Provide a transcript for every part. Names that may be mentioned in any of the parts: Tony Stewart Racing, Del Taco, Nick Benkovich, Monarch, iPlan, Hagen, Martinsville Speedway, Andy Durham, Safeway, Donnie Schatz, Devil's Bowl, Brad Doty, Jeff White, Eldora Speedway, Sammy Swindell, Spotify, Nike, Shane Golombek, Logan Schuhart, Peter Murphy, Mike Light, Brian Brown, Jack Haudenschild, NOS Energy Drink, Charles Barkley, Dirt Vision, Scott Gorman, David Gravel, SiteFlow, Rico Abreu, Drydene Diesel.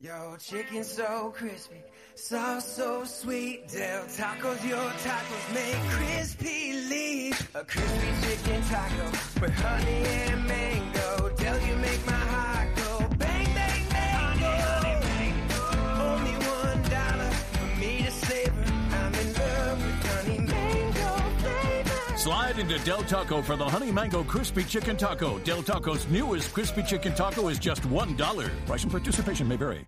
Yo, chicken so crispy, sauce so sweet. Del Tacos, your tacos make crispy leaf. A crispy chicken taco with honey and mango. Del, you make my heart go bang, bang, bang. Honey, honey, mango. Only $1 for me to savor. I'm in love with honey mango flavor. Slide into Del Taco for the honey mango crispy chicken taco. Del Taco's newest crispy chicken taco is just $1. Price and participation may vary.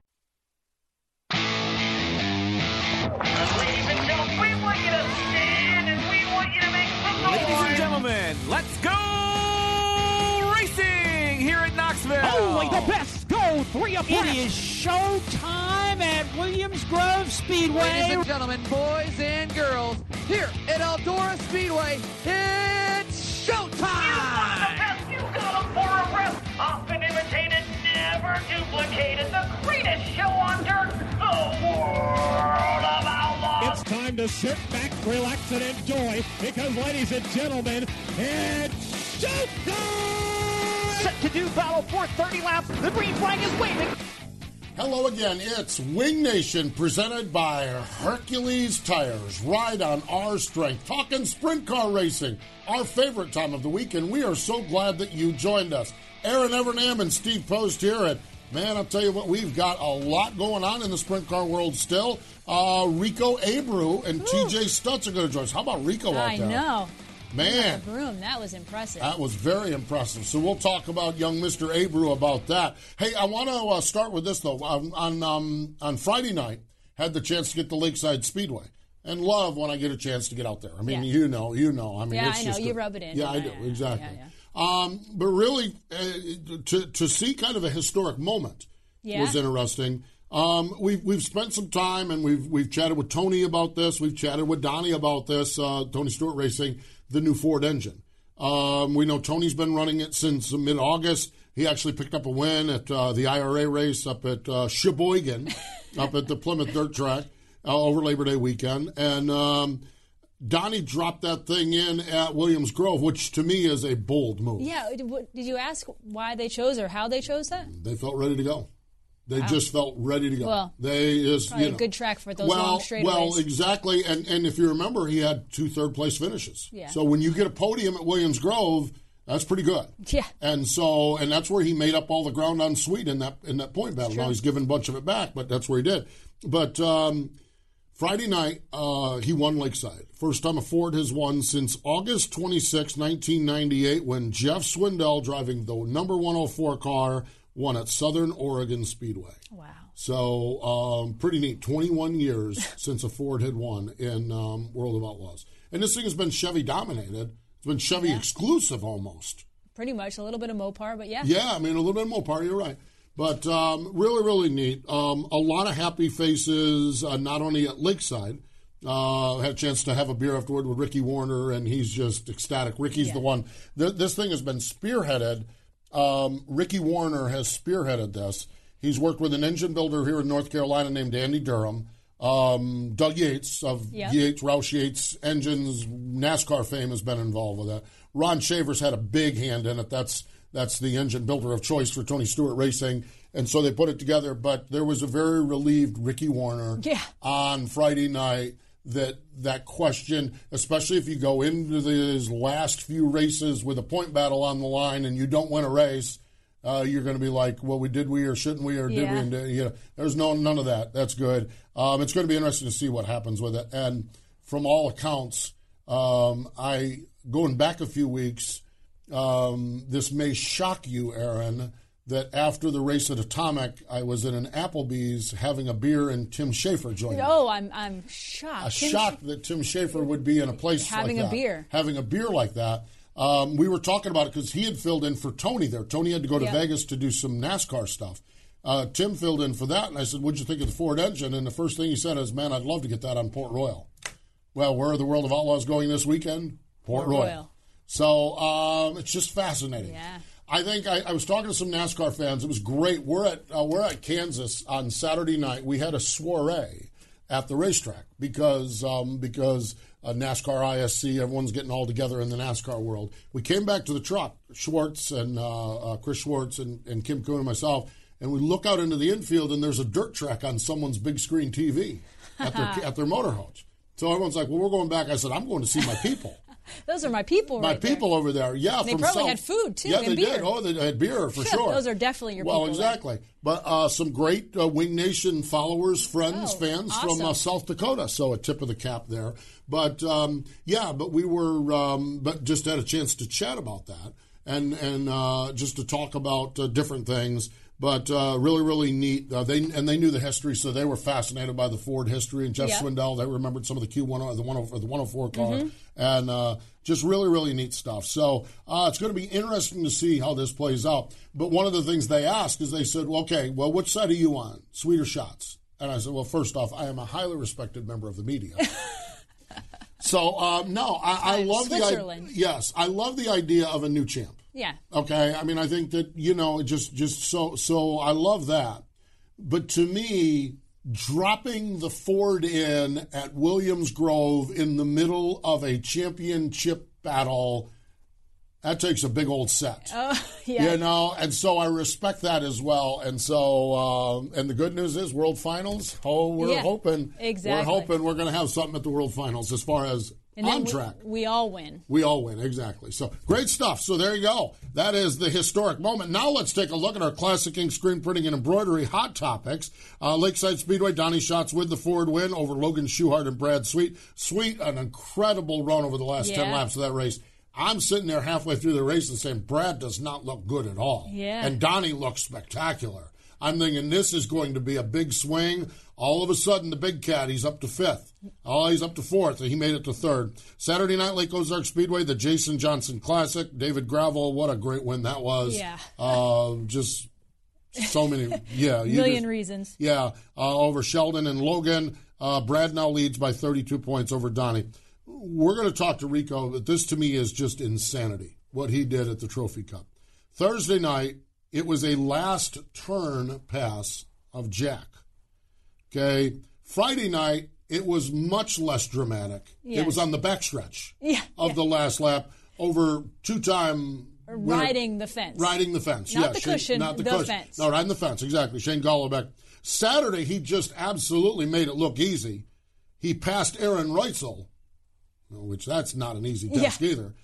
Ladies and gentlemen, let's go racing here at Knoxville. Only the best go three abreast. It is showtime at Williams Grove Speedway. Ladies and gentlemen, boys and girls, here at Eldora Speedway, it's showtime. You got them for a rest. Often imitated, never duplicated. The greatest show on dirt, the World of Outlaws. It's time to sit back, relax, and enjoy, because, ladies and gentlemen, it's showtime! Set to do battle for 30 laps. The green flag is waving. Hello again. It's Wing Nation, presented by Hercules Tires. Ride on our strength. Talking sprint car racing, our favorite time of the week, and we are so glad that you joined us. Aaron Evernham and Steve Post here at... Man, I'll tell you what, we've got a lot going on in the sprint car world still. Rico Abreu and TJ Stutts are going to join us. How about Rico out there? I know. Man. Broom, that was impressive. That was very impressive. So we'll talk about young Mr. Abreu about that. Hey, I want to start with this, though. On Friday night, had the chance to get to Lakeside Speedway. And love when I get a chance to get out there. I mean, you know. I mean, yeah, it's I know. You rub it in. Yeah, I do. Yeah, exactly. Yeah, yeah. But really, to see kind of a historic moment was interesting. We've spent some time, and we've chatted with Tony about this. We've chatted with Donnie about this, Tony Stewart Racing, the new Ford engine. We know Tony's been running it since mid-August. He actually picked up a win at the IRA race up at Sheboygan, up at the Plymouth Dirt Track over Labor Day weekend. And... Donnie dropped that thing in at Williams Grove, which to me is a bold move. Yeah. Did you ask why they chose or how they chose that? They felt ready to go. They just felt ready to go. Well, they is probably a good track for those long straightaways. Well, exactly. And if you remember, he had 2 third-place finishes. Yeah. So when you get a podium at Williams Grove, that's pretty good. Yeah. And so that's where he made up all the ground on Sweet in that point battle. Now he's given a bunch of it back, but that's where he did. But Friday night, he won Lakeside. First time a Ford has won since August 26, 1998, when Jeff Swindell, driving the number 104 car, won at Southern Oregon Speedway. Wow. So, pretty neat. 21 years since a Ford had won in World of Outlaws. And this thing has been Chevy dominated. It's been Chevy exclusive almost. Pretty much. A little bit of Mopar, but yeah. Yeah, I mean, a little bit of Mopar, you're right. But really, really neat. A lot of happy faces, not only at Lakeside. Had a chance to have a beer afterward with Ricky Warner, and he's just ecstatic. Ricky's the one. This thing has been spearheaded. Ricky Warner has spearheaded this. He's worked with an engine builder here in North Carolina named Andy Durham. Doug Yates of Yates, Roush Yates Engines, NASCAR fame, has been involved with that. Ron Shaver's had a big hand in it. That's the engine builder of choice for Tony Stewart Racing. And so they put it together. But there was a very relieved Ricky Warner on Friday night that question, especially if you go into his last few races with a point battle on the line and you don't win a race, you're going to be like, well, we did we or shouldn't we or did we? And, you know, there's none of that. That's good. It's going to be interesting to see what happens with it. And from all accounts, going back a few weeks, this may shock you, Aaron, that after the race at Atomic, I was in an Applebee's having a beer, and Tim Schaefer joined me. Oh, I'm shocked. Shocked that Tim Schaefer would be in a place having like that. Having a beer like that. We were talking about it because he had filled in for Tony there. Tony had to go to Vegas to do some NASCAR stuff. Tim filled in for that, and I said, what'd you think of the Ford engine? And the first thing he said is, man, I'd love to get that on Port Royal. Well, where are the World of Outlaws going this weekend? Port Royal. So it's just fascinating. Yeah. I think I was talking to some NASCAR fans. It was great. We're at Kansas on Saturday night. We had a soiree at the racetrack because NASCAR ISC, everyone's getting all together in the NASCAR world. We came back to the truck, Schwartz and Chris Schwartz and Kim Kuhn and myself, and we look out into the infield, and there's a dirt track on someone's big screen TV at their motor hutch. So everyone's like, well, we're going back. I said, I'm going to see my people. Those are my people people over there, yeah. And they probably had food, too, and beer. Yeah, they did. Oh, they had beer, for sure. Those are definitely your people. Well, exactly. Right? But some great Wing Nation followers, friends, fans awesome. From South Dakota, so a tip of the cap there. But, we were just had a chance to chat about that and just to talk about different things. But really, really neat. They knew the history, so they were fascinated by the Ford history. And Jeff Swindell, they remembered some of the Q1, the 104 car, and just really, really neat stuff. So it's going to be interesting to see how this plays out. But one of the things they asked is they said, well, okay, well, which side are you on, Sweet or Schatz? And I said, well, first off, I am a highly respected member of the media. So, I love Switzerland. I love the idea of a new champ. Yeah. Okay. I mean, I think that, you know, just so I love that. But to me, dropping the Ford in at Williams Grove in the middle of a championship battle, that takes a big old set. Oh, yeah. You know, and so I respect that as well. And so, and the good news is World Finals. Oh, we're hoping. Exactly. We're hoping we're going to have something at the World Finals as far as. And on track. We all win. We all win, exactly. So, great stuff. So, there you go. That is the historic moment. Now, let's take a look at our Classic Ink Screen Printing and Embroidery Hot Topics. Lakeside Speedway, Donnie Schatz with the Ford win over Logan Schuhart and Brad Sweet. Sweet, an incredible run over the last 10 laps of that race. I'm sitting there halfway through the race and saying, Brad does not look good at all. Yeah. And Donnie looks spectacular. I'm thinking this is going to be a big swing. All of a sudden, the big cat, he's up to fifth. Oh, he's up to fourth, and he made it to third. Saturday night, Lake Ozark Speedway, the Jason Johnson Classic. David Gravel, what a great win that was. Yeah. Just so many. Yeah. Million reasons. Yeah. Over Sheldon and Logan. Brad now leads by 32 points over Donnie. We're going to talk to Rico, but this to me is just insanity, what he did at the Trophy Cup. Thursday night, it was a last turn pass of Jack. Okay. Friday night, it was much less dramatic. Yes. It was on the backstretch of the last lap over two-time... Riding the fence. Not the cushion. No, riding the fence, exactly. Shane Golombek. Saturday, he just absolutely made it look easy. He passed Aaron Reutzel, which that's not an easy task either.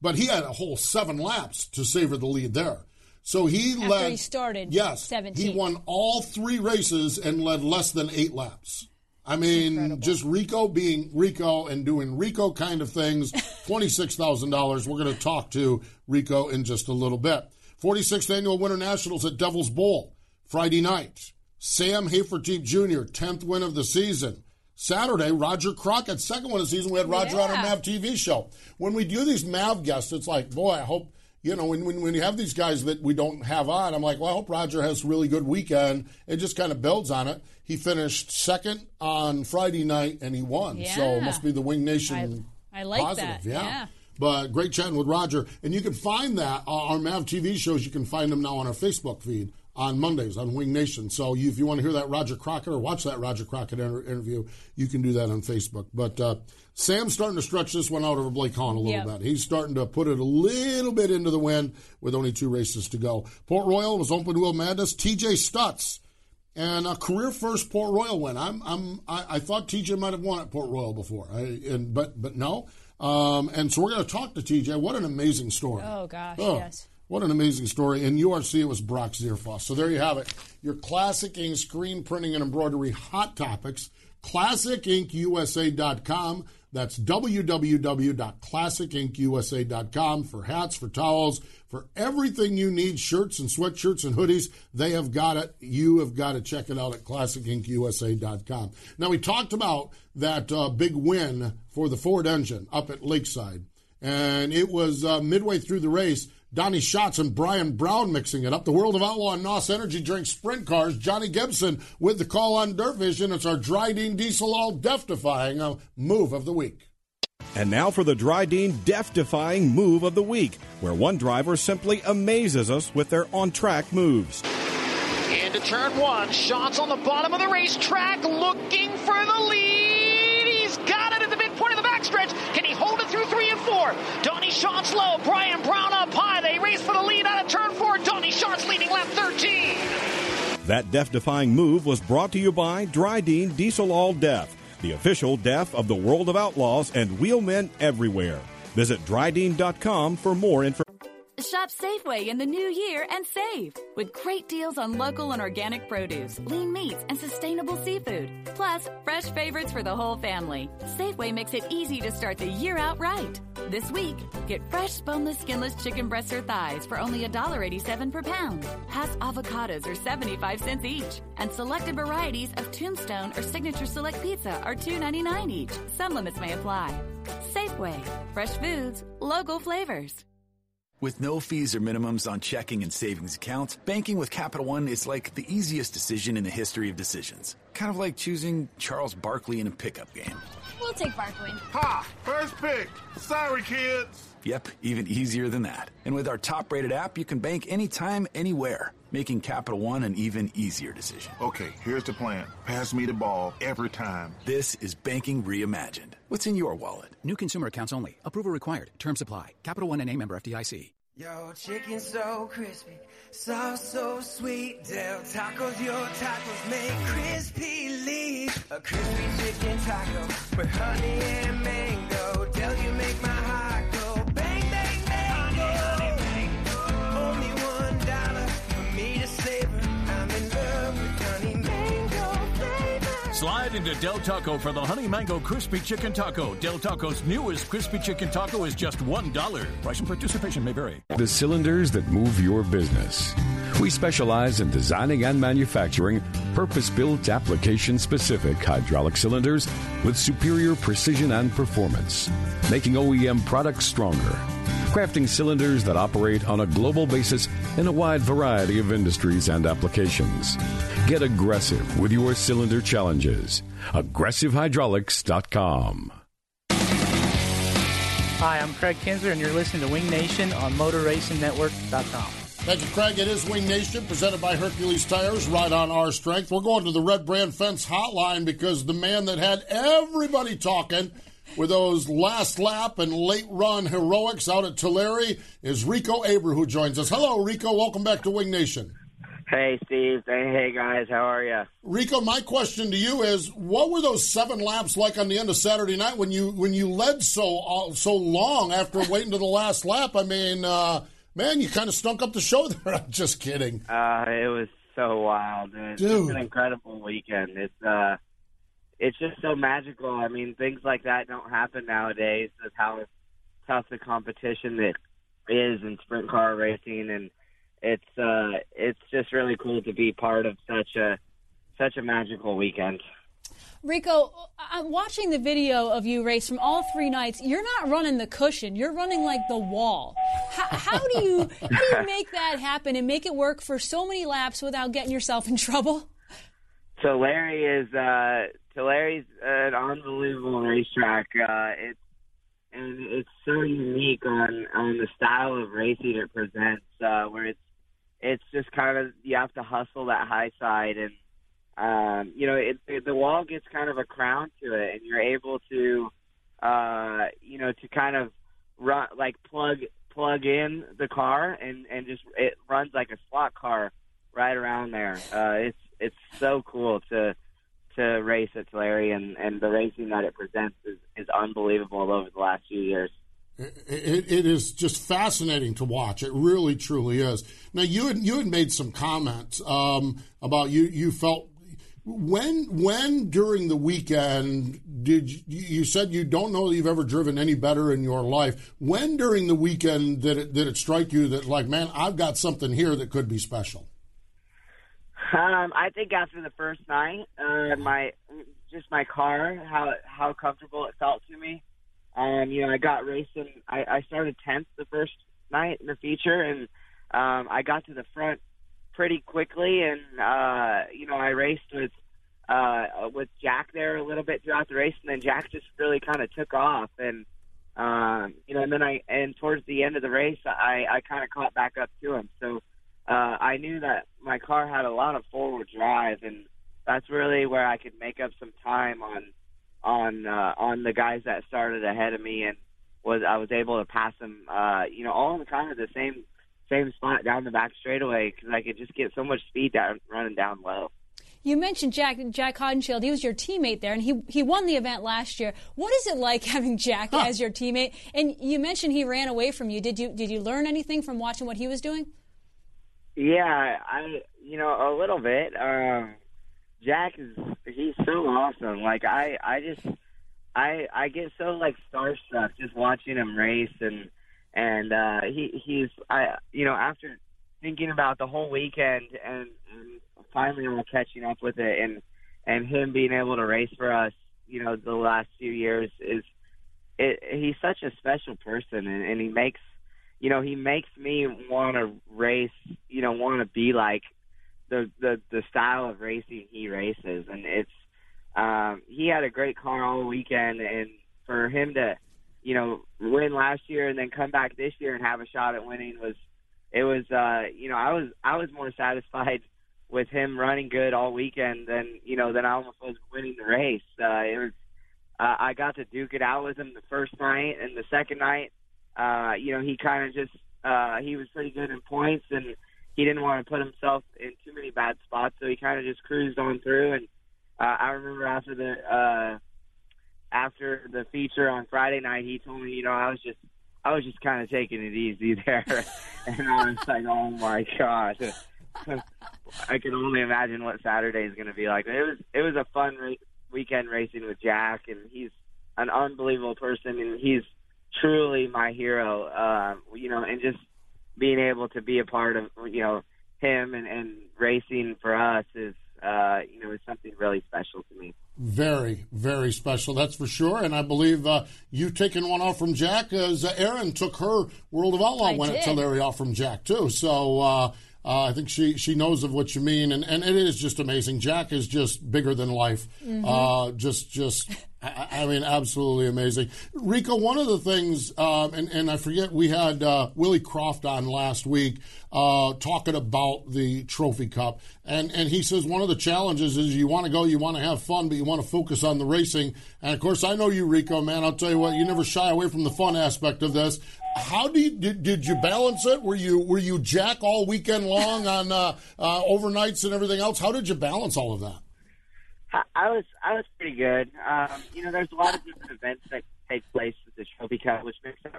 But he had a whole 7 laps to savor the lead there. So he led. After he started, 17th. He won all 3 races and led less than 8 laps. I mean, incredible. Just Rico being Rico and doing Rico kind of things, $26,000. We're going to talk to Rico in just a little bit. 46th Annual Winter Nationals at Devil's Bowl, Friday night. Sam Haferteep Jr., 10th win of the season. Saturday, Roger Crockett, 2nd win of the season. We had Roger on our MAV TV show. When we do these MAV guests, it's like, boy, I hope... You know, when you have these guys that we don't have on, I'm like, well, I hope Roger has a really good weekend. It just kind of builds on it. He finished 2nd on Friday night, and he won. Yeah. So it must be the Wing Nation I like positive. That. Yeah. But great chatting with Roger. And you can find that, our MAV TV shows, you can find them now on our Facebook feed on Mondays on Wing Nation. So if you want to hear that Roger Crockett or watch that Roger Crockett interview, you can do that on Facebook. But Sam's starting to stretch this one out over Blake Hahn a little bit. He's starting to put it a little bit into the wind with only 2 races to go. Port Royal was open wheel madness. TJ Stutts and a career first Port Royal win. I thought TJ might have won at Port Royal before, but no. And so we're going to talk to TJ. What an amazing story! Oh gosh, yes. What an amazing story. In URC, it was Brock Zierfoss. So there you have it. Your Classic Ink Screen Printing and Embroidery Hot Topics. ClassicInkUSA.com. That's www.classicinkusa.com for hats, for towels, for everything you need, shirts and sweatshirts and hoodies. They have got it. You have got to check it out at classicinkusa.com. Now, we talked about that big win for the Ford engine up at Lakeside, and it was midway through the race, Donnie Schatz and Brian Brown mixing it up. The World of Outlaw and NOS Energy Drink Sprint Cars. Johnny Gibson with the call on Dirt Vision. It's our Drydene Diesel All Death-Defying Move of the Week. And now for the Drydene Death-Defying Move of the Week, where one driver simply amazes us with their on-track moves. Into turn one, Schatz on the bottom of the racetrack looking for the lead. He's got it at the midpoint of the backstretch. Can he hold it through 3 and 4? Donnie Schatz low, Brian Brown up high. They race for the lead out of turn 4. Donnie Schatz leading lap 13. That death-defying move was brought to you by Drydene Diesel All Death, the official death of the World of Outlaws and wheelmen everywhere. Visit drydene.com for more information. Shop Safeway in the new year and save with great deals on local and organic produce, lean meats, and sustainable seafood. Plus, fresh favorites for the whole family. Safeway makes it easy to start the year out right. This week, get fresh boneless, skinless chicken breasts or thighs for only $1.87 per pound. Pass avocados are 75 cents each, and selected varieties of Tombstone or Signature Select Pizza are $2.99 each. Some limits may apply. Safeway, fresh foods, local flavors. With no fees or minimums on checking and savings accounts, banking with Capital One is like the easiest decision in the history of decisions. Kind of like choosing Charles Barkley in a pickup game. We'll take Barkley. Ha! First pick! Sorry, kids! Yep, even easier than that. And with our top-rated app, you can bank anytime, anywhere, making Capital One an even easier decision. Okay, here's the plan. Pass me the ball every time. This is banking reimagined. What's in your wallet? New consumer accounts only. Approval required. Terms apply. Capital One NA, member FDIC. Yo, chicken so crispy, sauce so sweet. Del Tacos, your tacos make crispy leaves. A crispy chicken taco with honey and mango. Del, you make my heart go bang, bang, bang. Mango. Only $1 for me to savor. I'm in love with honey mango flavor. Slide into Del Taco for the honey mango crispy chicken taco. Del Taco's newest crispy chicken taco is just $1. Price and participation may vary. The cylinders that move your business. We specialize in designing and manufacturing purpose-built, application-specific hydraulic cylinders with superior precision and performance, making OEM products stronger, crafting cylinders that operate on a global basis in a wide variety of industries and applications. Get aggressive with your cylinder challenges. AggressiveHydraulics.com. Hi, I'm Craig Kinsler, and you're listening to Wing Nation on MotorRacingNetwork.com. Thank you, Craig. It is Wing Nation, presented by Hercules Tires, right on our strength. We're going to the Red Brand Fence hotline because the man that had everybody talking with those last lap and late run heroics out at Tulare is Rico Abreu, who joins us. Hello, Rico. Welcome back to Wing Nation. Hey, Steve. Hey, guys. How are you? Rico, my question to you is, what were those 7 laps like on the end of Saturday night when you led so long after waiting to the last lap? I mean, man, you kind of stunk up the show there. I'm just kidding. It was so wild. It's an incredible weekend. It's just so magical. I mean, things like that don't happen nowadays with how tough the competition that is in sprint car racing, and it's just really cool to be part of such a magical weekend. Rico, I'm watching the video of you race from all 3 nights. You're not running the cushion. You're running like the wall. How do you make that happen and make it work for so many laps without getting yourself in trouble? Tulare's an unbelievable racetrack. It's so unique on the style of racing it presents, where it's just kind of, you have to hustle that high side, and the wall gets kind of a crown to it, and you're able to, to kind of run, like plug in the car, and just it runs like a slot car right around there. It's so cool to race at Tulare, and the racing that it presents is unbelievable over the last few years. It is just fascinating to watch. It really, truly is. Now, you had made some comments about you felt when during the weekend you said you don't know that you've ever driven any better in your life. When during the weekend did it strike you that, like, man, I've got something here that could be special? I think after the first night, my car, how comfortable it felt to me. I got racing. I started 10th the first night in the feature, and I got to the front pretty quickly. And I raced with Jack there a little bit throughout the race, and then Jack just really kind of took off. And then towards the end of the race, I kind of caught back up to him. So I knew that my car had a lot of forward drive, and that's really where I could make up some time on the guys that started ahead of me, and I was able to pass them, all in kind of the same spot down the back straightaway, because I could just get so much speed down running down low. You mentioned Jack Haudenschild. He was your teammate there, and he won the event last year. What is it like having Jack as your teammate? And you mentioned he ran away from you. Did you learn anything from watching what he was doing? Yeah, I a little bit. Jack he's so awesome. Like, I get so, like, starstruck just watching him race, and he's after thinking about the whole weekend and finally we're catching up with it, and him being able to race for us, the last few years he's such a special person, and he makes me want to race, want to be like the style of racing he races. And it's he had a great car all weekend, and for him to win last year and then come back this year and have a shot at winning I was more satisfied with him running good all weekend than I almost was winning the race. I got to duke it out with him the first night, and the second night he kind of just he was pretty good in points, and he didn't want to put himself in too many bad spots, so he kind of just cruised on through. And I remember after the feature on Friday night, he told me, I was just kind of taking it easy there, and I was like, oh my gosh, I can only imagine what Saturday is going to be like. It was a fun weekend racing with Jack, and he's an unbelievable person, and he's truly my hero. And just being able to be a part of him and racing for us is is something really special to me. Very, very special, that's for sure. And I believe you've taken one off from Jack, as Erin took her World of Outlaw win at Tulare off from Jack too. So I think she knows of what you mean, and it is just amazing. Jack is just bigger than life. Mm-hmm. Just I mean, absolutely amazing. Rico, one of the things, and I forget, we had Willie Croft on last week talking about the Trophy Cup, and he says one of the challenges is you want to go, you want to have fun, but you want to focus on the racing. And, of course, I know you, Rico, man. I'll tell you what, you never shy away from the fun aspect of this. How did you balance it? Were you Jack all weekend long on overnights and everything else? How did you balance all of that? I was pretty good. There's a lot of different events that take place with the Trophy Cup, which makes that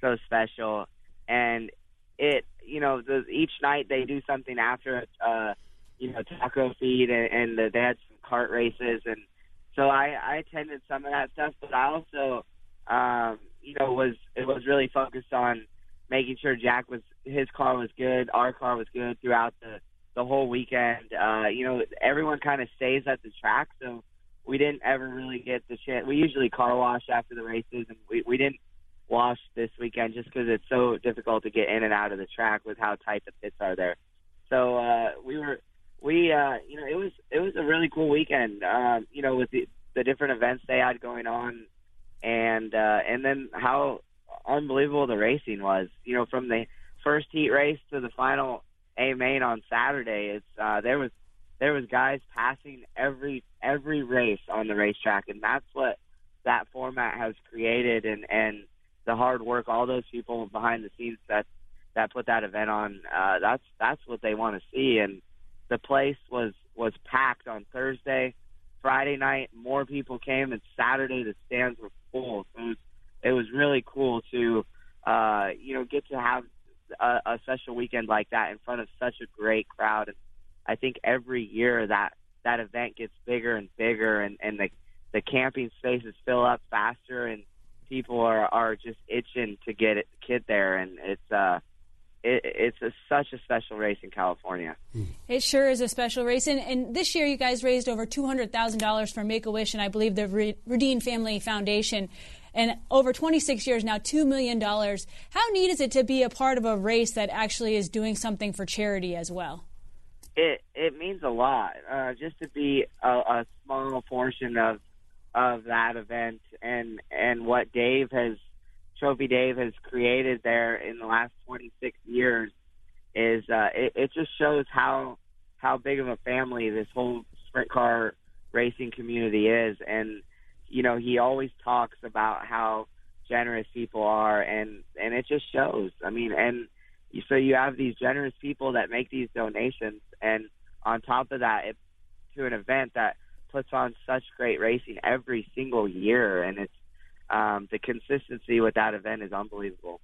so special. And it, each night they do something after, taco feed, and they had some kart races, and so I attended some of that stuff, but I also, it was really focused on making sure his car was good, our car was good throughout the whole weekend. Everyone kind of stays at the track, so we didn't ever really get the chance. We usually car wash after the races, and we didn't wash this weekend just because it's so difficult to get in and out of the track with how tight the pits are there. So it was a really cool weekend, with the different events they had going on, and then how unbelievable the racing was. From the first heat race to the final A main on Saturday, it's there was guys passing every race on the racetrack, and that's what that format has created, and the hard work all those people behind the scenes that put that event on, that's what they want to see. And the place was packed on Thursday. Friday night more people came, and Saturday the stands were full, so it was really cool to, get to have a special weekend like that in front of such a great crowd. And I think every year that event gets bigger and bigger, and the camping spaces fill up faster, and people are just itching to get a kid there. And it's such a special race in California. It sure is a special race. And this year you guys raised over $200,000 for Make-A-Wish, and I believe the Radeen Family Foundation. And over 26 years now, $2 million. How neat is it to be a part of a race that actually is doing something for charity as well? It means a lot, just to be a small portion of that event and what Trophy Dave has created there in the last 26 years is it just shows how big of a family this whole sprint car racing community is. And he always talks about how generous people are, and it just shows. I mean, and so you have these generous people that make these donations, and on top of that, to an event that puts on such great racing every single year, and it's the consistency with that event is unbelievable.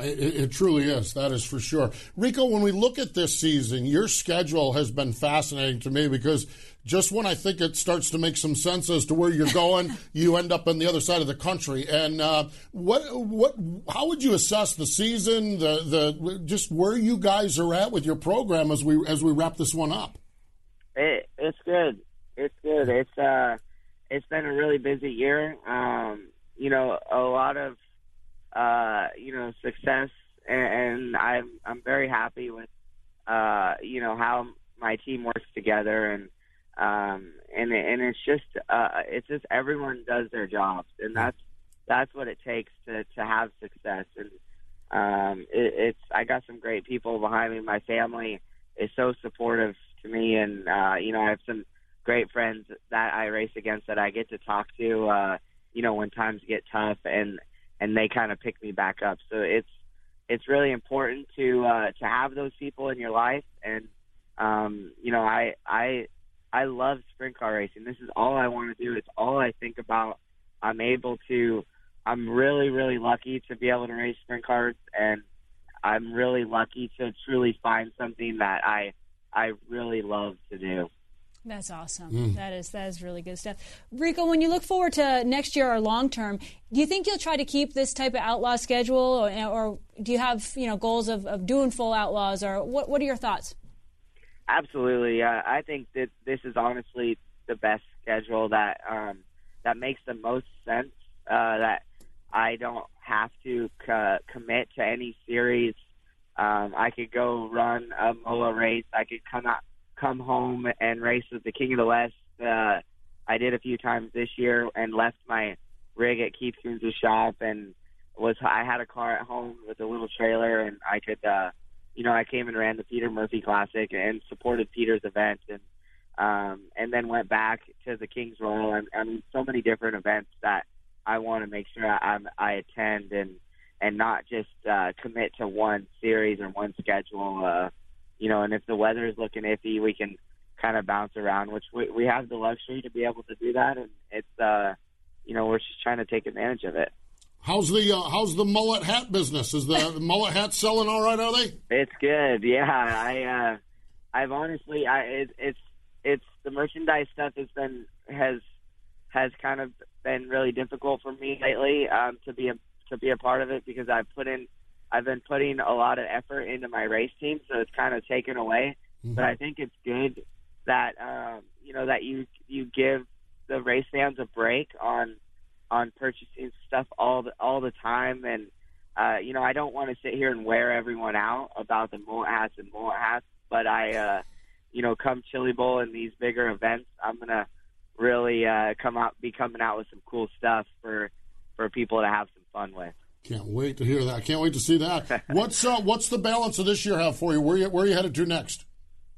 It truly is. That is for sure. Rico, when we look at this season, your schedule has been fascinating to me, because just when I think it starts to make some sense as to where you're going, you end up on the other side of the country. And how would you assess the season, the just where you guys are at with your program as we wrap this one up? It's good. It's good. It's been a really busy year. A lot of success, and I'm very happy with how my team works together, and it's just everyone does their jobs, and that's what it takes to have success. And I got some great people behind me. My family is so supportive to me, and I have some great friends that I race against that I get to talk to when times get tough, and they kind of pick me back up. So it's really important to have those people in your life. And I love sprint car racing. This is all I want to do. It's all I think about. I'm really, really lucky to be able to race sprint cars, and I'm really lucky to truly find something that I really love to do. That's awesome. That is really good stuff. Rico, when you look forward to next year or long term, do you think you'll try to keep this type of outlaw schedule, or do you have goals of doing full outlaws, or what are your thoughts? Absolutely. I think that this is honestly the best schedule that makes the most sense, that I don't have to commit to any series. I could go run a MOA race. I could come home and race with the King of the West. I did a few times this year and left my rig at Keith Coons' shop, and I had a car at home with a little trailer, and I could, I came and ran the Peter Murphy Classic and supported Peter's event, and then went back to the King's Royal. I mean, so many different events that I want to make sure I attend and not just commit to one series or one schedule. And if the weather is looking iffy, we can kind of bounce around, which we have the luxury to be able to do that. And it's, we're just trying to take advantage of it. How's the mullet hat business? Is the mullet hat selling all right? Are they? It's good. Yeah, I've honestly, the merchandise stuff has kind of been really difficult for me lately to be a part of it, because I've been putting a lot of effort into my race team, so it's kind of taken away. Mm-hmm. But I think it's good that that you give the race fans a break on purchasing stuff all the time. And I don't want to sit here and wear everyone out about the mullet hats, but I come Chili Bowl and these bigger events, I'm gonna really be coming out with some cool stuff for people to have some fun with. Can't wait to hear that. Can't wait to see that. What's the balance of this year have for you? Where are you headed to next?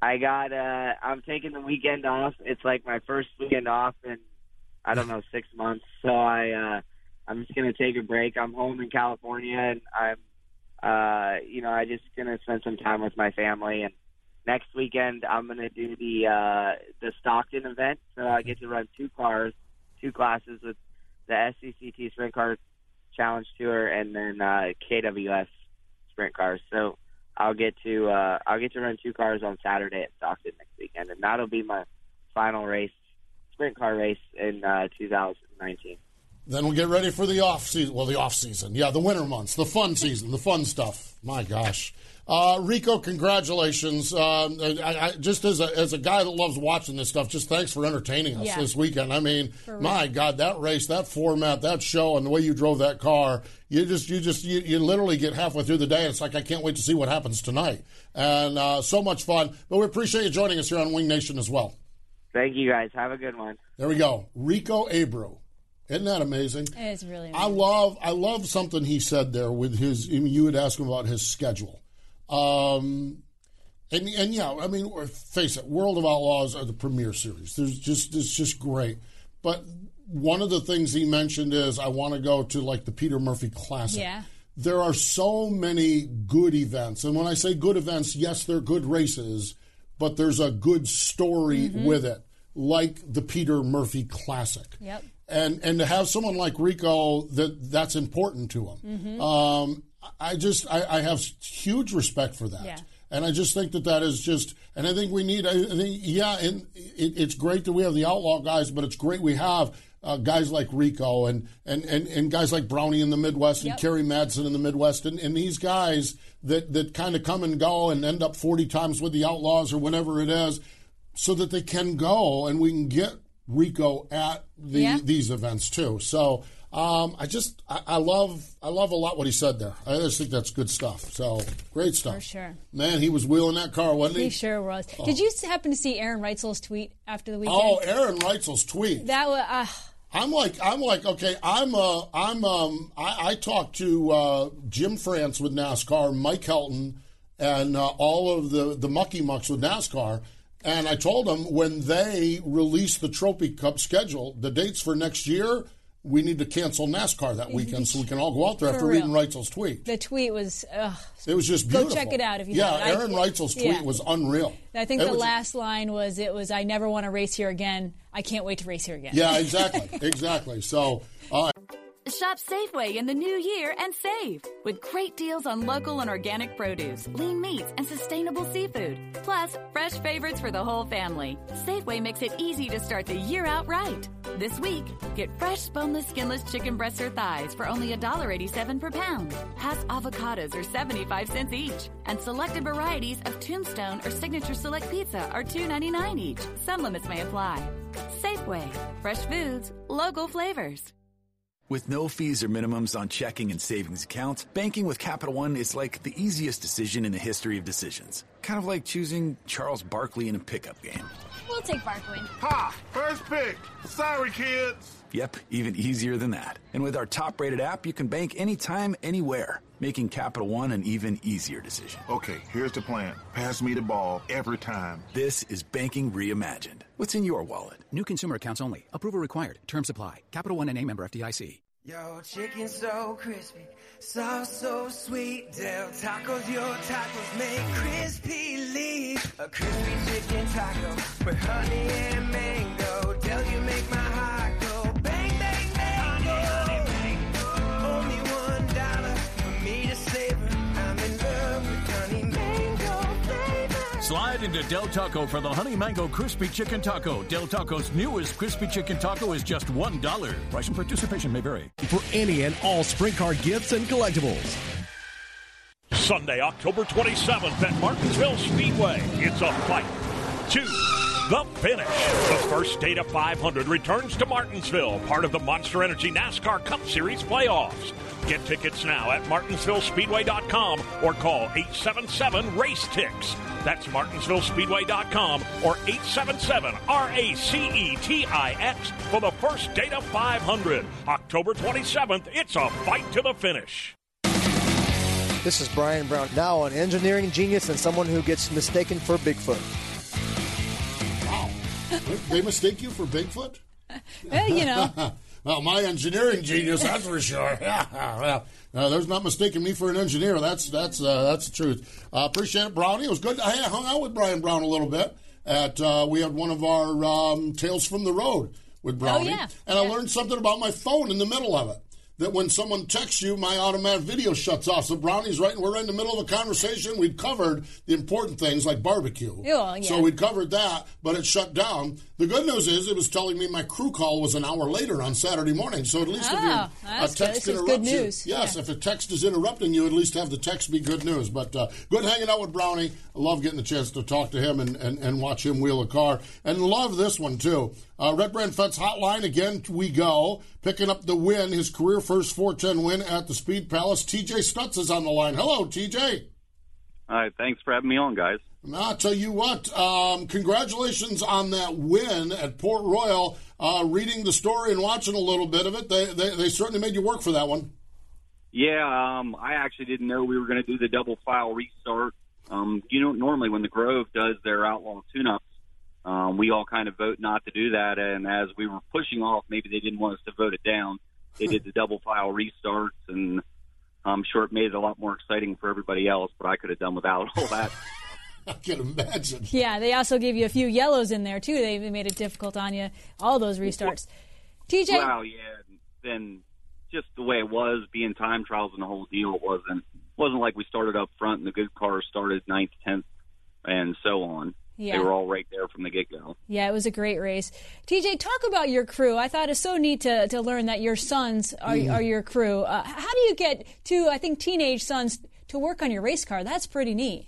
I'm taking the weekend off. It's like my first weekend off in, I don't know, 6 months. So I'm just gonna take a break. I'm home in California, and I'm just gonna spend some time with my family. And next weekend I'm gonna do the Stockton event. So I get to run two classes with the SCCT Sprint Car Challenge Tour, and then KWS Sprint Cars. So I'll get to run two cars on Saturday at Stockton next weekend, and that'll be my final race, sprint car race in 2019. Then we'll get ready for the off-season. Well, the off-season. Yeah, the winter months, the fun season, the fun stuff. My gosh. Rico, congratulations. I just as a guy that loves watching this stuff, just thanks for entertaining us this weekend. I mean, my God, that race, that format, that show, and the way you drove that car, you literally get halfway through the day, and it's like, I can't wait to see what happens tonight. And so much fun. But we appreciate you joining us here on Wing Nation as well. Thank you, guys. Have a good one. There we go. Rico Abreu. Isn't that amazing? It is really amazing. I love something he said there with his, you would ask him about his schedule. Face it, World of Outlaws are the premier series. It's just great. But one of the things he mentioned is, I want to go to like the Peter Murphy Classic. Yeah. There are so many good events. And when I say good events, yes, they're good races, but there's a good story with it. Like the Peter Murphy Classic. Yep. And to have someone like Rico, that's important to him. Mm-hmm. I have huge respect for that. Yeah. And I just think that is just, and I think we need, it's great that we have the outlaw guys, but it's great we have guys like Rico and guys like Brownie in the Midwest and Kerry Madsen in the Midwest and these guys that kind of come and go and end up 40 times with the Outlaws or whatever it is, so that they can go and we can get Rico at these events too. So I love a lot what he said there. I just think that's good stuff. So great stuff. For sure. Man, he was wheeling that car, wasn't he? He sure was. Oh. Did you happen to see Aaron Reitzel's tweet after the weekend? Oh, Aaron Reitzel's tweet. That was. I'm like, okay, I talked to Jim France with NASCAR, Mike Helton, and all of the mucky mucks with NASCAR. And I told them when they release the Trophy Cup schedule, the dates for next year, we need to cancel NASCAR that weekend so we can all go out there reading Reitzel's tweet. The tweet was, it was just beautiful. Go check it out if you haven't. Yeah, Aaron Reitzel's tweet was unreal. I think the last line was, I never want to race here again. I can't wait to race here again. Yeah, exactly. Exactly. So, shop Safeway in the new year and save with great deals on local and organic produce, lean meats, and sustainable seafood. Plus, fresh favorites for the whole family. Safeway makes it easy to start the year out right. This week, get fresh boneless, skinless chicken breasts or thighs for only $1.87 per pound. Pass avocados are 75 cents each. And selected varieties of Tombstone or Signature Select Pizza are $2.99 each. Some limits may apply. Safeway. Fresh foods. Local flavors. With no fees or minimums on checking and savings accounts, banking with Capital One is like the easiest decision in the history of decisions. Kind of like choosing Charles Barkley in a pickup game. We'll take Barkley. Ha! First pick! Sorry, kids! Yep, even easier than that. And with our top-rated app, you can bank anytime, anywhere, making Capital One an even easier decision. Okay, here's the plan. Pass me the ball every time. This is banking reimagined. What's in your wallet? New consumer accounts only. Approval required. Terms apply. Capital One NA, member FDIC. Yo, chicken so crispy, sauce so sweet. Del Tacos, your tacos make crispy leaf. A crispy chicken taco with honey and mango. Del, you make my heart go bang, bang, mango. Honey, mango. Only $1 for me to savor. I'm in love with honey mango flavor. Slide into Del Taco for the honey mango crispy chicken taco. Del Taco's newest crispy chicken taco is just $1. Price and participation may vary. For any and all sprint car gifts and collectibles. Sunday, October 27th at Martinsville Speedway. It's a fight to the finish. The first Dayton 500 returns to Martinsville, part of the Monster Energy NASCAR Cup Series playoffs. Get tickets now at martinsvillespeedway.com or call 877-RACE-TICKS. That's martinsvillespeedway.com or 877-RACETIX for the first Dayton 500. October 27th, it's a fight to the finish. This is Brian Brown, now an engineering genius and someone who gets mistaken for Bigfoot. Wow. They mistake you for Bigfoot? Well, my engineering genius, that's for sure. There's not mistaking me for an engineer. That's the truth. Appreciate it, Brownie. It was good. I hung out with Brian Brown a little bit. We had one of our Tales from the Road with Brownie. And I learned something about my phone in the middle of it. that when someone texts you, my automatic video shuts off. So Brownie's right, and we're in the middle of a conversation. We'd covered the important things like barbecue. Oh, yeah. So we'd covered that, but it shut down. The good news is it was telling me my crew call was an hour later on Saturday morning. So at least if a text interrupts you. Yes, yeah. If a text is interrupting you, at least have the text be good news. But good hanging out with Brownie. I love getting the chance to talk to him and watch him wheel a car. And love this one, too. Red Brand Fence Hotline, again we go. Picking up the win, his career first 410 win at the Speed Palace. TJ Stutts is on the line. Hello, TJ. All right, thanks for having me on, guys. I'll tell you what, congratulations on that win at Port Royal. Reading the story and watching a little bit of it, they certainly made you work for that one. Yeah, I actually didn't know we were going to do the double file restart. Normally when the Grove does their outlaw tune-ups, we all kind of vote not to do that, and as we were pushing off, maybe they didn't want us to vote it down. They did the double file restarts, and I'm sure it made it a lot more exciting for everybody else, but I could have done without all that. I can imagine. Yeah, they also gave you a few yellows in there, too. They made it difficult on you, all those restarts. TJ? Wow, yeah. Then just the way it was, being time trials and the whole deal, it wasn't like we started up front and the good cars started 9th, 10th, and so on. Yeah. They were all right there from the get-go. Yeah, it was a great race. TJ, talk about your crew. I thought it's so neat to learn that your sons are your crew. How do you get two, I think, teenage sons to work on your race car? That's pretty neat.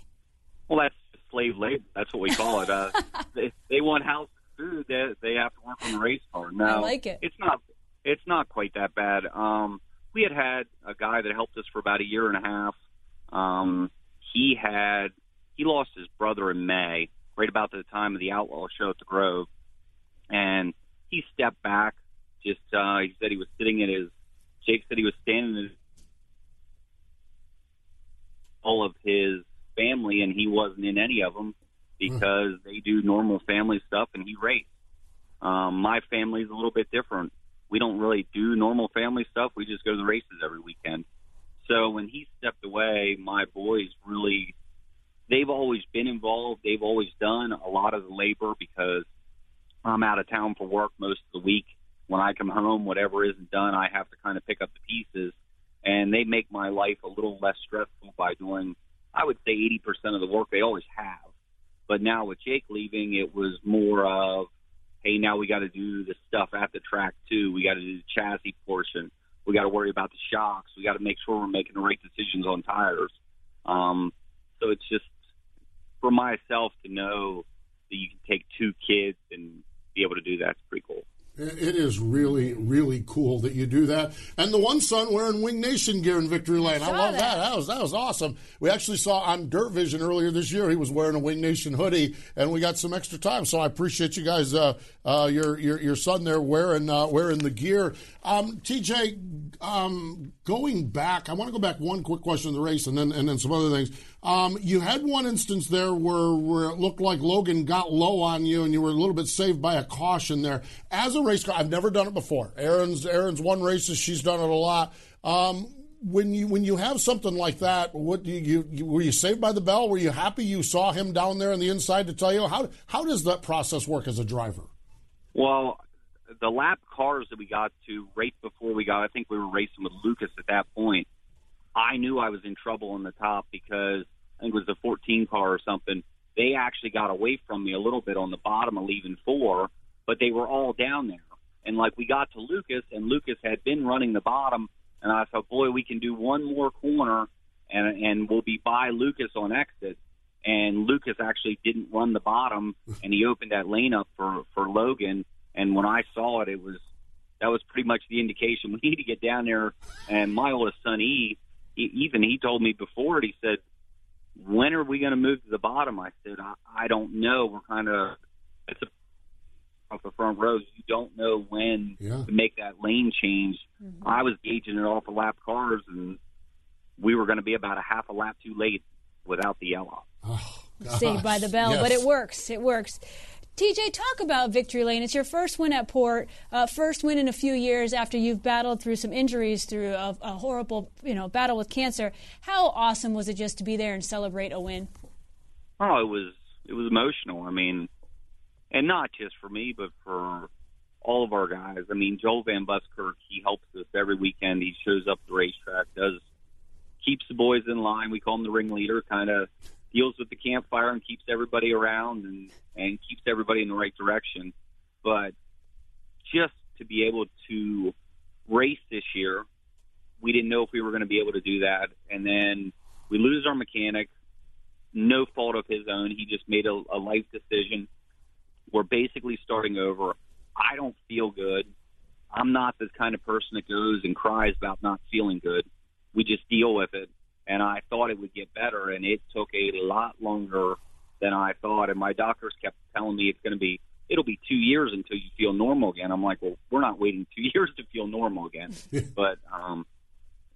Well, that's slave labor. That's what we call it. They want house food. They have to work on the race car. No, I like it. It's not quite that bad. We had a guy that helped us for about a year and a half. He lost his brother in May, right about the time of the Outlaw show at the Grove, and he stepped back. He said he was sitting at his. Jake said he was standing in all of his family, and he wasn't in any of them because they do normal family stuff, and he raced. My family's a little bit different. We don't really do normal family stuff. We just go to the races every weekend. So when he stepped away, my boys really, they've always been involved. They've always done a lot of the labor because I'm out of town for work most of the week. When I come home, whatever isn't done, I have to kind of pick up the pieces, and they make my life a little less stressful by doing, I would say, 80% of the work they always have. But now with Jake leaving, it was more of, hey, now we got to do the stuff at the track too. We got to do the chassis portion. We got to worry about the shocks. We got to make sure we're making the right decisions on tires. So it's just for myself to know that you can take two kids and be able to do that's pretty cool. It is really, really cool that you do that. And the one son wearing Wing Nation gear in Victory Lane. I love that. That was awesome. We actually saw on Dirt Vision earlier this year he was wearing a Wing Nation hoodie, and we got some extra time. So I appreciate you guys, your son there wearing the gear. TJ, going back, I want to go back one quick question to the race and then some other things. You had one instance there where it looked like Logan got low on you and you were a little bit saved by a caution there. As a race car, I've never done it before. Erin's won races. She's done it a lot. When you have something like that, what do you were you saved by the bell? Were you happy you saw him down there on the inside to tell you? How does that process work as a driver? Well, the lap cars that we got to right before we got, I think we were racing with Lucas at that point. I knew I was in trouble on the top because I think it was the 14 car or something. They actually got away from me a little bit on the bottom of leaving 4, but they were all down there. And, like, we got to Lucas, and Lucas had been running the bottom, and I thought, boy, we can do one more corner, and we'll be by Lucas on exit. And Lucas actually didn't run the bottom, and he opened that lane up for Logan. And when I saw it, that was pretty much the indication. We need to get down there, and my oldest son, he told me before it, he said, when are we going to move to the bottom? I said, I don't know. We're kind of off the front row. You don't know when to make that lane change. Mm-hmm. I was gauging it off of lap cars, and we were going to be about a half a lap too late without the yellow. Oh, saved by the bell, yes. But it works. It works. TJ, talk about Victory Lane. It's your first win at Port, first win in a few years after you've battled through some injuries, through a horrible, battle with cancer. How awesome was it just to be there and celebrate a win? Oh, it was emotional. I mean, and not just for me, but for all of our guys. I mean, Joel Van Buskirk, he helps us every weekend. He shows up the racetrack, keeps the boys in line. We call him the ringleader, kind of deals with the campfire and keeps everybody around and keeps everybody in the right direction. But just to be able to race this year, we didn't know if we were going to be able to do that. And then we lose our mechanic, no fault of his own. He just made a life decision. We're basically starting over. I don't feel good. I'm not the kind of person that goes and cries about not feeling good. We just deal with it. And I thought it would get better, and it took a lot longer than I thought. And my doctors kept telling me it'll be 2 years until you feel normal again. I'm like, well, we're not waiting 2 years to feel normal again. But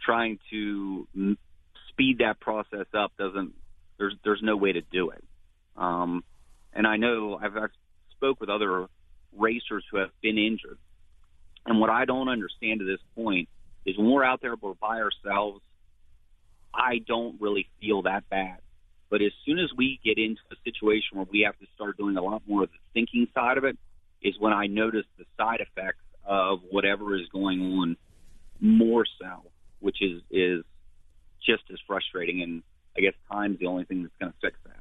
trying to speed that process up there's no way to do it. And I know I've spoke with other racers who have been injured. And what I don't understand to this point is when we're out there by ourselves, I don't really feel that bad. But as soon as we get into a situation where we have to start doing a lot more of the thinking side of it, is when I notice the side effects of whatever is going on more so, which is just as frustrating. And I guess time's the only thing that's going to fix that.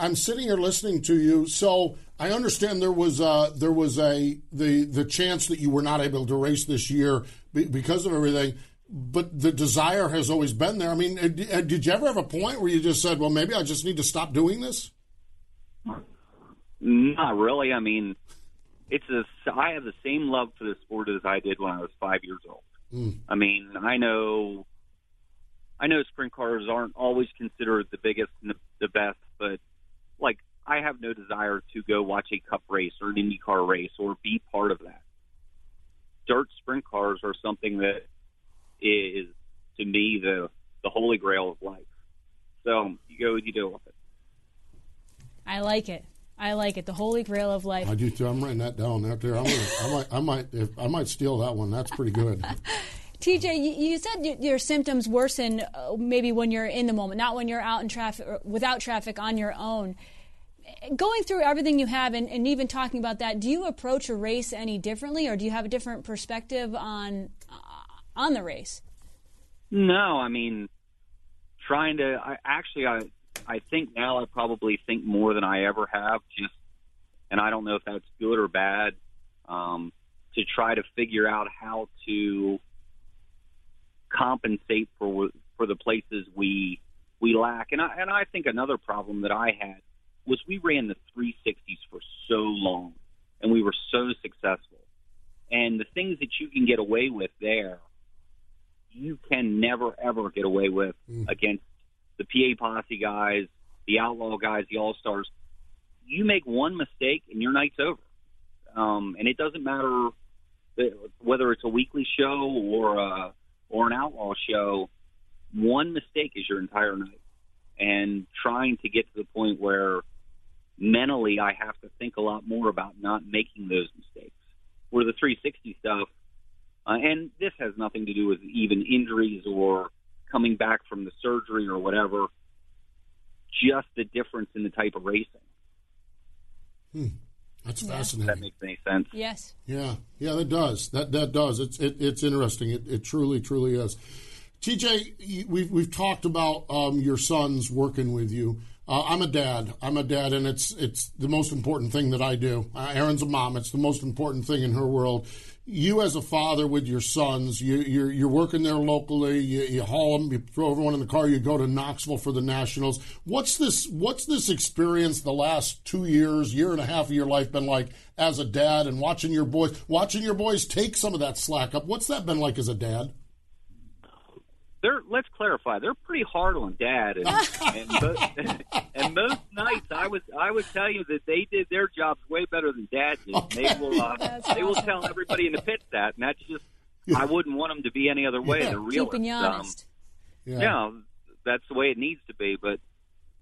I'm sitting here listening to you, so I understand there was the chance that you were not able to race this year because of everything, but the desire has always been there. I mean, did you ever have a point where you just said, well, maybe I just need to stop doing this? Not really. I mean, I have the same love for the sport as I did when I was 5 years old. Mm. I mean, I know sprint cars aren't always considered the biggest and the best, but, like, I have no desire to go watch a cup race or an IndyCar race or be part of that. Dirt sprint cars are something that is, to me, the holy grail of life. So you deal with it. I like it. The holy grail of life. I do too. I'm writing that down out there. I might steal that one. That's pretty good. TJ, you said your symptoms worsen maybe when you're in the moment, not when you're out in traffic or without traffic on your own. Going through everything you have and even talking about that, do you approach a race any differently, or do you have a different perspective on the race? No, I mean, I think now I probably think more than I ever have, just, and I don't know if that's good or bad, to try to figure out how to compensate for the places we lack. And I think another problem that I had was we ran the 360s for so long, and we were so successful. And the things that you can get away with there, you can never, ever get away with against the PA Posse guys, the Outlaw guys, the All-Stars. You make one mistake, and your night's over. And it doesn't matter whether it's a weekly show or an Outlaw show, one mistake is your entire night. And trying to get to the point where mentally I have to think a lot more about not making those mistakes. Where the 360 stuff, and this has nothing to do with even injuries or coming back from the surgery or whatever, just the difference in the type of racing. That's fascinating. That makes any sense. Yes. Yeah, that does. That does. It's interesting. It truly is. TJ, we've talked about your sons working with you. I'm a dad, and it's the most important thing that I do. Erin's a mom. It's the most important thing in her world. You as a father with your sons, you're working there locally. You haul them, you throw everyone in the car, you go to Knoxville for the Nationals. What's this experience the last 2 years, year and a half of your life been like as a dad and watching your boys take some of that slack up? What's that been like as a dad? Let's clarify. They're pretty hard on Dad, and most nights I would tell you that they did their jobs way better than Dad did. Okay. They will tell everybody in the pit that, and that's just I wouldn't want them to be any other way. Yeah. They're real. Keeping you honest. Yeah, that's the way it needs to be. But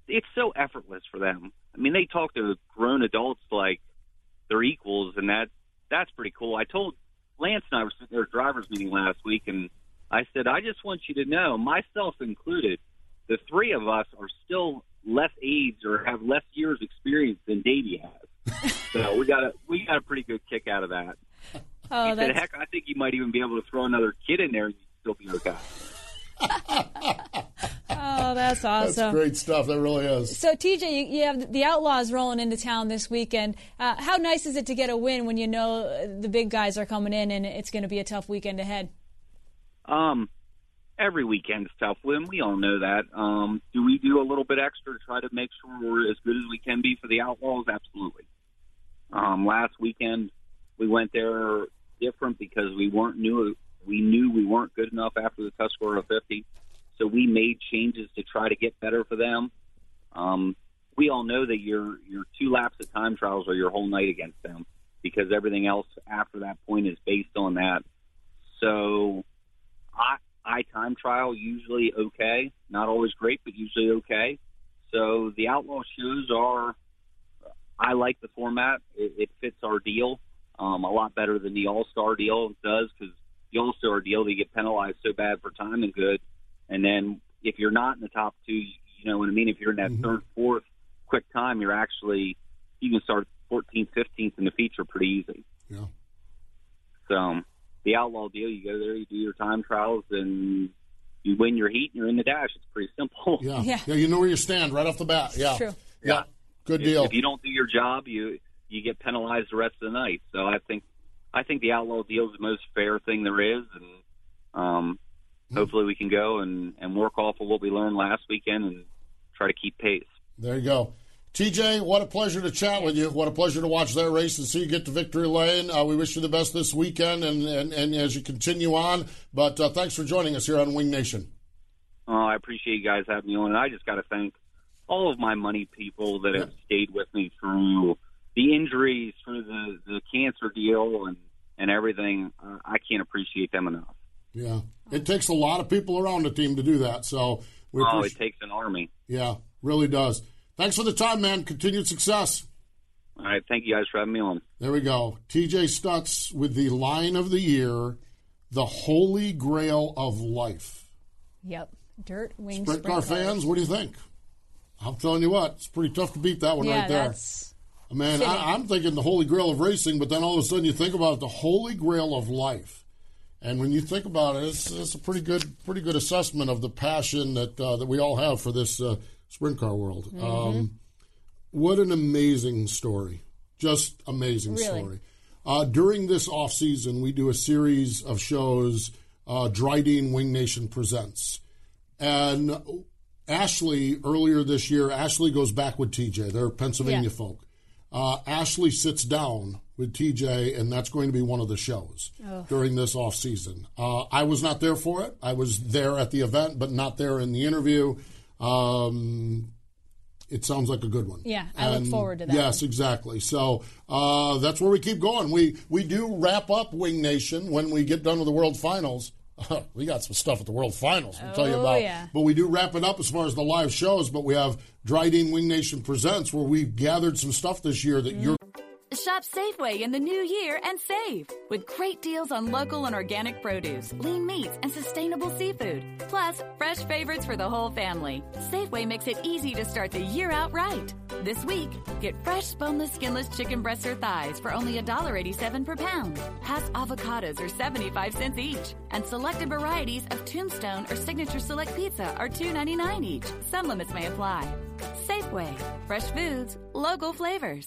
it's so effortless for them. I mean, they talk to grown adults like they're equals, and that's pretty cool. I told Lance and I were sitting at our drivers meeting last week, and I said, I just want you to know, myself included, the three of us are still less aged or have less years experience than Davey has. So we got a pretty good kick out of that. Oh, he said, heck, I think you might even be able to throw another kid in there and you'd still be okay. Oh, that's awesome. That's great stuff. That really is. So, TJ, you have the Outlaws rolling into town this weekend. How nice is it to get a win when you know the big guys are coming in and it's going to be a tough weekend ahead? Every weekend's tough win. We all know that. Do we do a little bit extra to try to make sure we're as good as we can be for the Outlaws? Absolutely. Last weekend we went there different because we knew we weren't good enough after the Tuscarora 50, so we made changes to try to get better for them. We all know that your two laps of time trials are your whole night against them because everything else after that point is based on that. So I time trial usually okay, not always great, but usually okay. So the Outlaw shows are, I like the format. It fits our deal a lot better than the All-Star deal does because the All-Star deal, they get penalized so bad for time and good. And then if you're not in the top two, you know what I mean? If you're in that third, fourth, quick time, you're actually, you can start 14th, 15th in the feature pretty easy. Yeah. So the Outlaw deal, you go there, you do your time trials, and you win your heat, and you're in the dash. It's pretty simple. Yeah, you know where you stand right off the bat. Yeah. True. Yeah. Good deal. If you don't do your job, you get penalized the rest of the night. So I think the Outlaw deal is the most fair thing there is, and hopefully we can go and work off of what we learned last weekend and try to keep pace. There you go. TJ, what a pleasure to chat with you. What a pleasure to watch that race and see you get to victory lane. We wish you the best this weekend and as you continue on. But thanks for joining us here on Wing Nation. Oh, I appreciate you guys having me on. And I just got to thank all of my money people that have stayed with me through the injuries, through the cancer deal and everything. I can't appreciate them enough. Yeah. It takes a lot of people around the team to do that. So we it takes an army. Yeah, really does. Thanks for the time, man. Continued success. All right. Thank you guys for having me on. There we go. TJ Stutts with the line of the year, the holy grail of life. Yep. Dirt, wings, sprint car fans, what do you think? I'm telling you what, it's pretty tough to beat that one right there. Man, I'm thinking the holy grail of racing, but then all of a sudden you think about it, the holy grail of life. And when you think about it, it's a pretty good assessment of the passion that we all have for this sprint car world. Mm-hmm. What an amazing story. Just amazing story. During this off-season, we do a series of shows, Drydene Wing Nation Presents. And Ashley, earlier this year, Ashley goes back with TJ. They're Pennsylvania folk. Ashley sits down with TJ, and that's going to be one of the shows during this off season. I was not there for it. I was there at the event, but not there in the interview. It sounds like a good one. Yeah, I look forward to that. Yes, exactly. So that's where we keep going. We do wrap up Wing Nation when we get done with the World Finals. We got some stuff at the World Finals we'll tell you about. Yeah. But we do wrap it up as far as the live shows, but we have Drydene Wing Nation Presents where we've gathered some stuff this year that you're... Shop Safeway in the new year and save with great deals on local and organic produce, lean meats, and sustainable seafood. Plus, fresh favorites for the whole family. Safeway makes it easy to start the year out right. This week, get fresh boneless, skinless chicken breasts or thighs for only $1.87 per pound. Pass avocados are 75 cents each. And selected varieties of Tombstone or Signature Select Pizza are $2.99 each. Some limits may apply. Safeway. Fresh foods. Local flavors.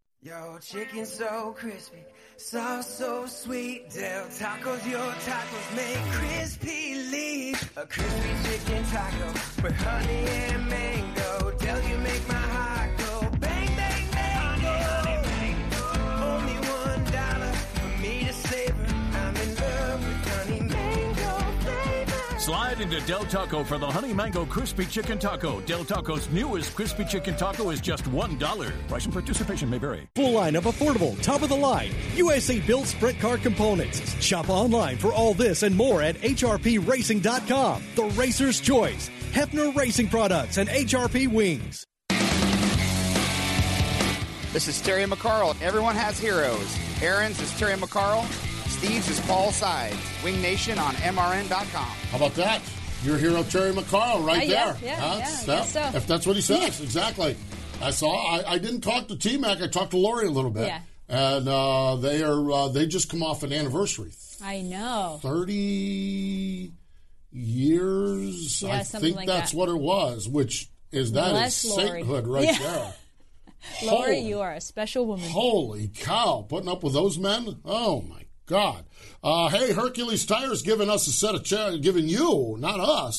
Yo, chicken so crispy, sauce so sweet, Del Taco's your tacos make crispy leaf. A crispy chicken taco with honey and mango, Del, you make my heart go bang, bang, mango. Honey, mango. Only $1 for me to savor, I'm in love with honey mango flavor. Slide into Del Taco for the Honey Mango Crispy Chicken Taco. Del Taco's newest crispy chicken taco is just $1. Price and participation may vary. Full line of affordable, top-of-the-line, USA-built sprint car components. Shop online for all this and more at hrpracing.com. The Racer's Choice, Hefner Racing Products, and HRP Wings. This is Terry McCarl. Everyone has heroes. Aaron's is Terry McCarl. Steve's is Paul Sides. Wing Nation on MRN.com. How about that? Your hero, Terry McCarl, right there. Yeah, if that's what he says, exactly. I didn't talk to T-Mac. I talked to Lori a little bit. Yeah. And they just come off an anniversary. I know. 30 years, yeah, I think like that's what it was, which is sainthood right there. Lori, you are a special woman. Holy cow, putting up with those men? Oh, my God. Hey, Hercules Tires giving us a set of giving you a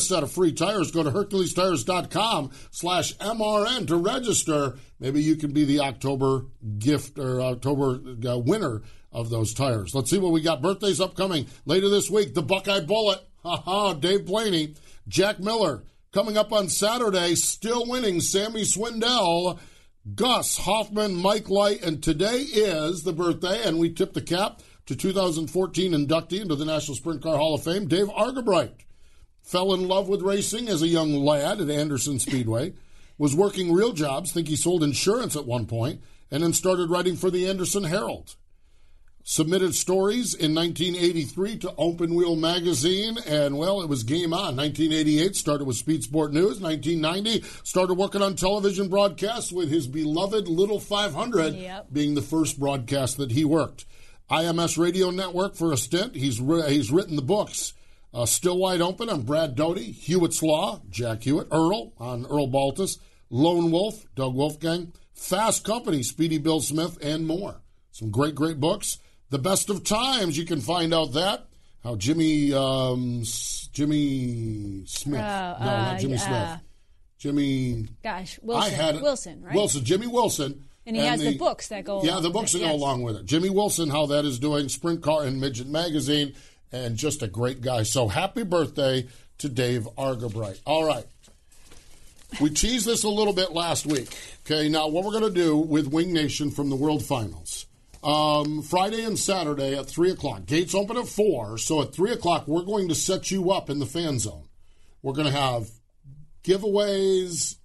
set of free tires. Go to HerculesTires.com/MRN to register. Maybe you can be the October gift or October winner of those tires. Let's see what we got. Birthdays upcoming later this week. The Buckeye Bullet. Dave Blaney. Jack Miller. Coming up on Saturday, still winning, Sammy Swindell, Gus Hoffman, Mike Light, and today is the birthday, and we tip the cap to 2014 inductee into the National Sprint Car Hall of Fame, Dave Argebright. Fell in love with racing as a young lad at Anderson Speedway, was working real jobs, think he sold insurance at one point, and then started writing for the Anderson Herald. Submitted stories in 1983 to Open Wheel magazine, and, well, it was game on. 1988, started with Speed Sport News. 1990, started working on television broadcasts with his beloved Little 500 being the first broadcast that he worked. IMS Radio Network for a stint. He's written the books. Still Wide Open on Brad Doty, Hewitt's Law, Jack Hewitt, Earl on Earl Baltus, Lone Wolf, Doug Wolfgang, Fast Company, Speedy Bill Smith, and more. Some great, great books. The Best of Times, you can find out that. How Jimmy Smith. Not Jimmy Smith. Jimmy. Gosh, Wilson. Wilson, right? Jimmy Wilson. And he has the books that go along with it. Yeah, the books that go along with it. Jimmy Wilson, how that is doing. Sprint Car and Midget Magazine. And just a great guy. So happy birthday to Dave Argebright. All right. We teased this a little bit last week. Okay, now what we're going to do with Wing Nation from the World Finals. Friday and Saturday at 3 o'clock. Gates open at 4, so at 3 o'clock we're going to set you up in the fan zone. We're going to have giveaways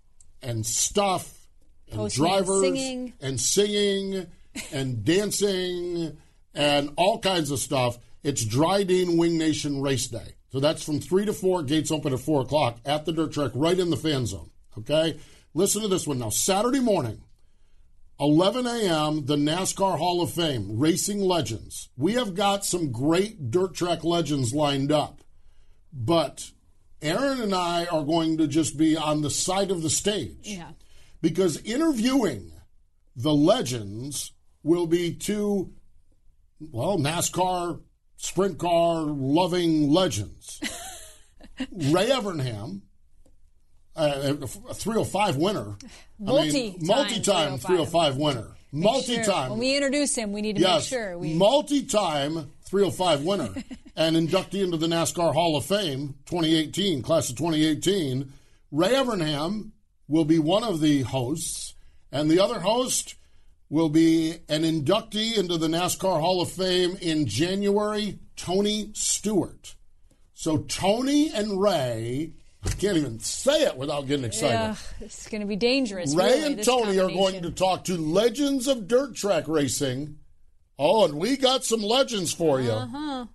and stuff and drivers and singing and dancing and all kinds of stuff. It's Drydene Wing Nation Race Day. So that's from 3 to 4. Gates open at 4 o'clock at the dirt track right in the fan zone. Okay? Listen to this one now. Saturday morning. 11 a.m., the NASCAR Hall of Fame, Racing Legends. We have got some great dirt track legends lined up, but Aaron and I are going to just be on the side of the stage because interviewing the legends will be two, NASCAR sprint car loving legends. Ray Evernham, a 305 winner. Multi-time 305 winner. Multi-time. When we introduce him, we need to make sure. Multi-time 305 winner and inductee into the NASCAR Hall of Fame, 2018, class of 2018. Ray Evernham will be one of the hosts, and the other host will be an inductee into the NASCAR Hall of Fame in January, Tony Stewart. So Tony and Ray... I can't even say it without getting excited. It's going to be dangerous. Ray and Tony are going to talk to legends of dirt track racing. Oh, and we got some legends for you.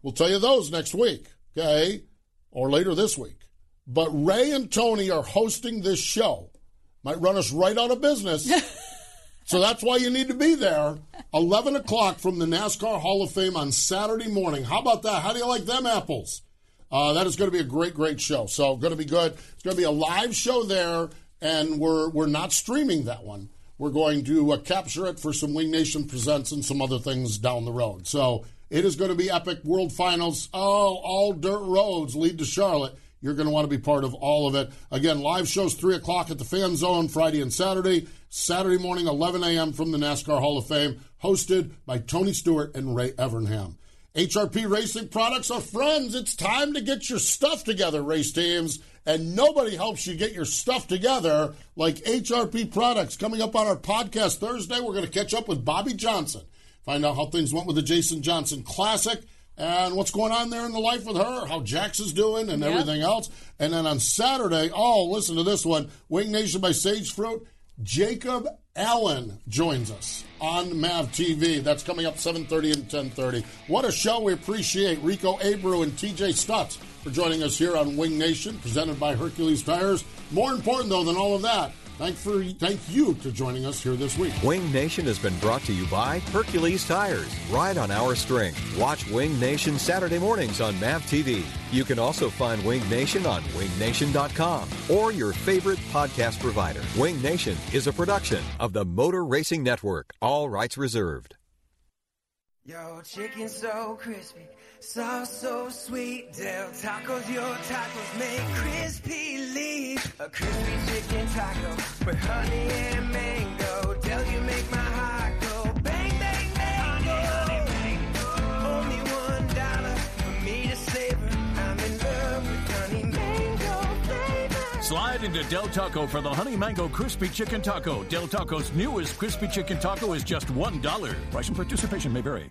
We'll tell you those next week, okay? Or later this week. But Ray and Tony are hosting this show. Might run us right out of business. So that's why you need to be there. 11 o'clock from the NASCAR Hall of Fame on Saturday morning. How about that? How do you like them apples? That is going to be a great, great show. So going to be good. It's going to be a live show there, and we're not streaming that one. We're going to capture it for some Wing Nation Presents and some other things down the road. So it is going to be epic. World Finals. Oh, all dirt roads lead to Charlotte. You're going to want to be part of all of it. Again, live shows 3 o'clock at the Fan Zone Friday and Saturday. Saturday morning, 11 a.m. from the NASCAR Hall of Fame, hosted by Tony Stewart and Ray Evernham. HRP Racing Products are friends. It's time to get your stuff together, race teams, and nobody helps you get your stuff together like HRP Products. Coming up on our podcast Thursday, we're going to catch up with Bobby Johnson, find out how things went with the Jason Johnson Classic and what's going on there in the life with her, how Jax is doing and everything else. And then on Saturday, oh, listen to this one, Wing Nation by Sage Fruit, Jacob Allen joins us on MAV TV. That's coming up 7:30 and 10:30. What a show. We appreciate Rico Abreu and TJ Stutts for joining us here on Wing Nation, presented by Hercules Tires. More important, though, than all of that, thank you for joining us here this week. Wing Nation has been brought to you by Hercules Tires. Ride on our strength. Watch Wing Nation Saturday mornings on MAV TV. You can also find Wing Nation on wingnation.com or your favorite podcast provider. Wing Nation is a production of the Motor Racing Network. All rights reserved. Yo, chicken so crispy, sauce so sweet. Del Tacos, your tacos make crispy leaf. A crispy chicken taco with honey and mango. Del, you make my heart go bang, bang, bang, honey, mango. Only $1 for me to savor. I'm in love with honey mango flavor. Slide into Del Taco for the honey mango crispy chicken taco. Del Taco's newest crispy chicken taco is just $1. Price and participation may vary.